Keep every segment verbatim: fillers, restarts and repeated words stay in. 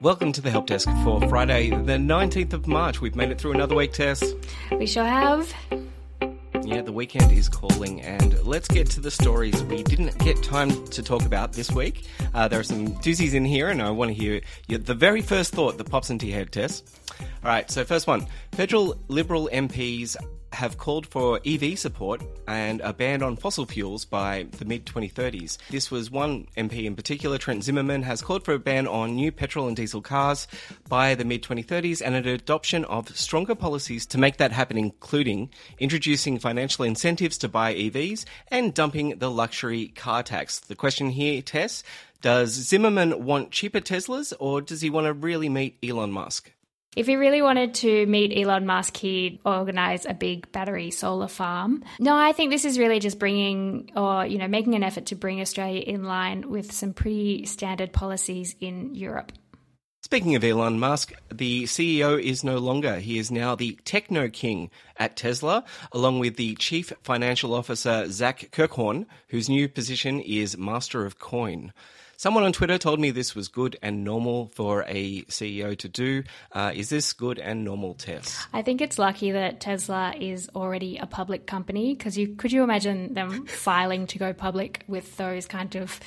Welcome to the Help Desk for Friday, the nineteenth of March. We've made it through another week, Tess. We sure have. Yeah, the weekend is calling, and let's get to the stories we didn't get time to talk about this week. Uh, there are some doozies in here, and I want to hear your, the very first thought that pops into your head, Tess. All right, so first one. Federal Liberal M Ps have called for E V support and a ban on fossil fuels by the mid twenty thirties. This was one M P in particular, Trent Zimmerman, has called for a ban on new petrol and diesel cars by the mid twenty thirties and an adoption of stronger policies to make that happen, including introducing financial incentives to buy E Vs and dumping the luxury car tax. The question here, Tess, does Zimmerman want cheaper Teslas or does he want to really meet Elon Musk? If he really wanted to meet Elon Musk, he'd organise a big battery solar farm. No, I think this is really just bringing or, you know, making an effort to bring Australia in line with some pretty standard policies in Europe. Speaking of Elon Musk, the C E O is no longer. He is now the techno king at Tesla, along with the chief financial officer, Zach Kirkhorn, whose new position is master of coin. Someone on Twitter told me this was good and normal for a C E O to do. Uh, is this good and normal, Tess? I think it's lucky that Tesla is already a public company because you could you imagine them filing to go public with those kind of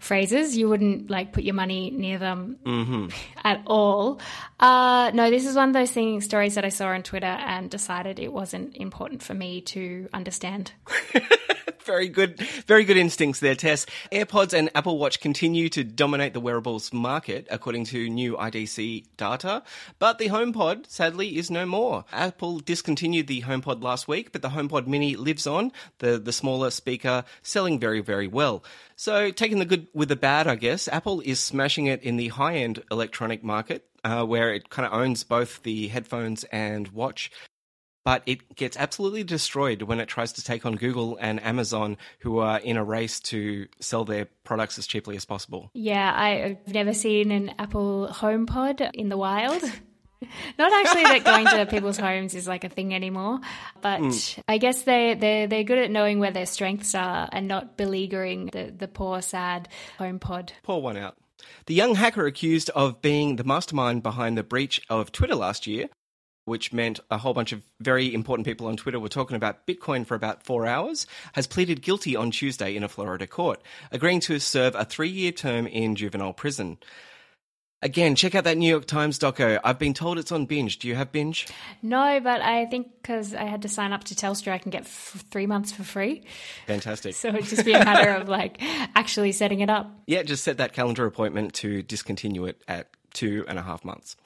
phrases? You wouldn't like put your money near them mm-hmm. at all. Uh, no, this is one of those things, stories that I saw on Twitter and decided it wasn't important for me to understand. Very good, very good instincts there, Tess. AirPods and Apple Watch continue to dominate the wearables market, according to new I D C data. But the HomePod, sadly, is no more. Apple discontinued the HomePod last week, but the HomePod Mini lives on, the, the smaller speaker, selling very, very well. So taking the good with the bad, I guess, Apple is smashing it in the high-end electronic market, uh, where it kind of owns both the headphones and watch. But it gets absolutely destroyed when it tries to take on Google and Amazon, who are in a race to sell their products as cheaply as possible. Yeah, I've never seen an Apple HomePod in the wild. Not actually that going to people's homes is like a thing anymore, but mm. I guess they, they're, they're good at knowing where their strengths are and not beleaguering the, the poor, sad HomePod. Pour one out. The young hacker accused of being the mastermind behind the breach of Twitter last year, which meant a whole bunch of very important people on Twitter were talking about Bitcoin for about four hours, has pleaded guilty on Tuesday in a Florida court, agreeing to serve a three-year term in juvenile prison. Again, check out that New York Times doco. I've been told it's on Binge. Do you have Binge? No, but I think because I had to sign up to Telstra, I can get f- three months for free. Fantastic. So it'd just be a matter of like actually setting it up. Yeah, just set that calendar appointment to discontinue it at two and a half months.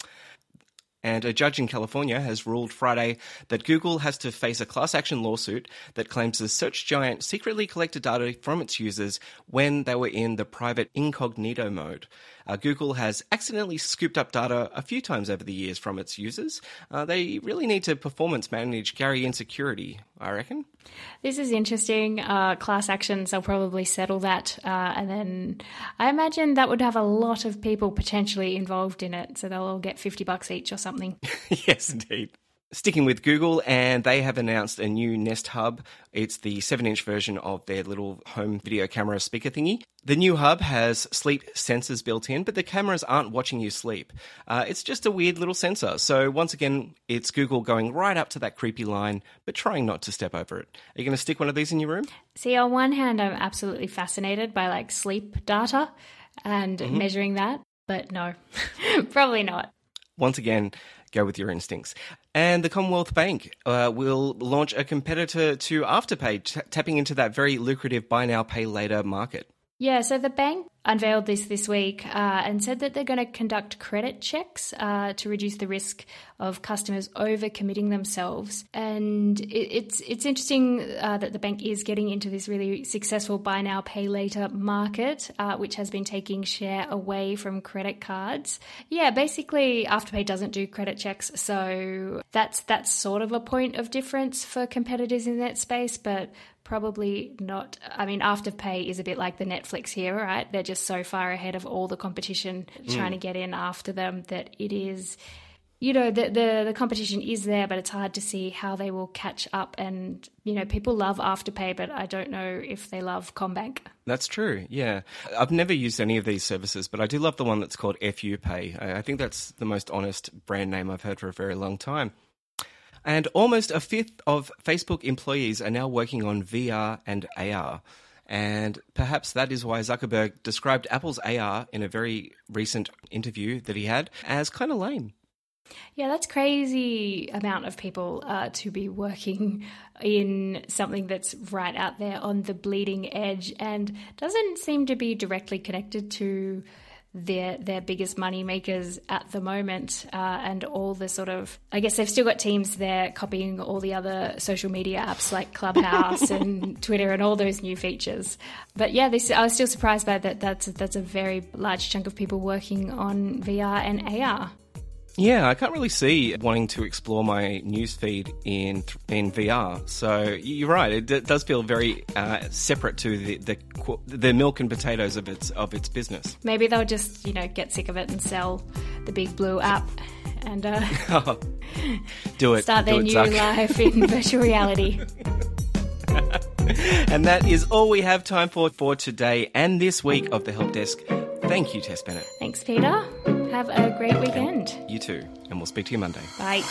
And a judge in California has ruled Friday that Google has to face a class action lawsuit that claims the search giant secretly collected data from its users when they were in the private incognito mode. Uh, Google has accidentally scooped up data a few times over the years from its users. Uh, they really need to performance manage Gary insecurity, I reckon. This is interesting. Uh, class actions, they'll probably settle that. Uh, and then I imagine that would have a lot of people potentially involved in it. So they'll all get fifty bucks each or something. Yes, indeed. Sticking with Google, and they have announced a new Nest Hub. It's the seven-inch version of their little home video camera speaker thingy. The new hub has sleep sensors built in, but the cameras aren't watching you sleep. Uh, it's just a weird little sensor. So once again, it's Google going right up to that creepy line, but trying not to step over it. Are you going to stick one of these in your room? See, on one hand, I'm absolutely fascinated by like sleep data and mm-hmm. measuring that, but no, probably not. Once again, go with your instincts. And the Commonwealth Bank uh, will launch a competitor to Afterpay, t- tapping into that very lucrative buy now, pay later market. Yeah, so the bank unveiled this this week uh, and said that they're going to conduct credit checks uh, to reduce the risk of customers overcommitting themselves. And it, it's it's interesting uh, that the bank is getting into this really successful buy now, pay later market, uh, which has been taking share away from credit cards. Yeah, basically Afterpay doesn't do credit checks, so that's that's sort of a point of difference for competitors in that space, but probably not. I mean, Afterpay is a bit like the Netflix here, right? They're just so far ahead of all the competition mm. trying to get in after them that it is, you know, the, the the competition is there, but it's hard to see how they will catch up. And, you know, people love Afterpay, but I don't know if they love CommBank. That's true, yeah. I've never used any of these services, but I do love the one that's called FUPay. I think that's the most honest brand name I've heard for a very long time. And almost a fifth of Facebook employees are now working on V R and A R. And perhaps that is why Zuckerberg described Apple's A R in a very recent interview that he had as kind of lame. Yeah, that's crazy amount of people uh, to be working in something that's right out there on the bleeding edge and doesn't seem to be directly connected to their their biggest money makers at the moment, uh, and all the sort of, I guess they've still got teams there copying all the other social media apps like Clubhouse and Twitter and all those new features. But yeah, this I was still surprised by that. That's that's a very large chunk of people working on V R and A R. Yeah, I can't really see wanting to explore my newsfeed in in V R. So you're right; it d- does feel very uh, separate to the, the the milk and potatoes of its of its business. Maybe they'll just you know get sick of it and sell the big blue app and uh, oh, do it. Start their do new it, life in virtual reality. And that is all we have time for for today and this week of the Help Desk. Thank you, Tess Bennett. Thanks, Peter. Have a great weekend. And you too. And we'll speak to you Monday. Bye.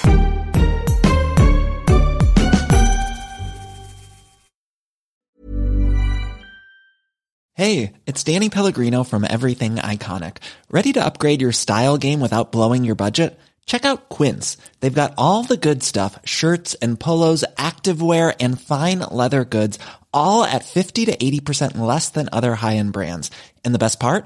Hey, it's Danny Pellegrino from Everything Iconic. Ready to upgrade your style game without blowing your budget? Check out Quince. They've got all the good stuff, shirts and polos, activewear and fine leather goods, all at fifty to eighty percent less than other high-end brands. And the best part?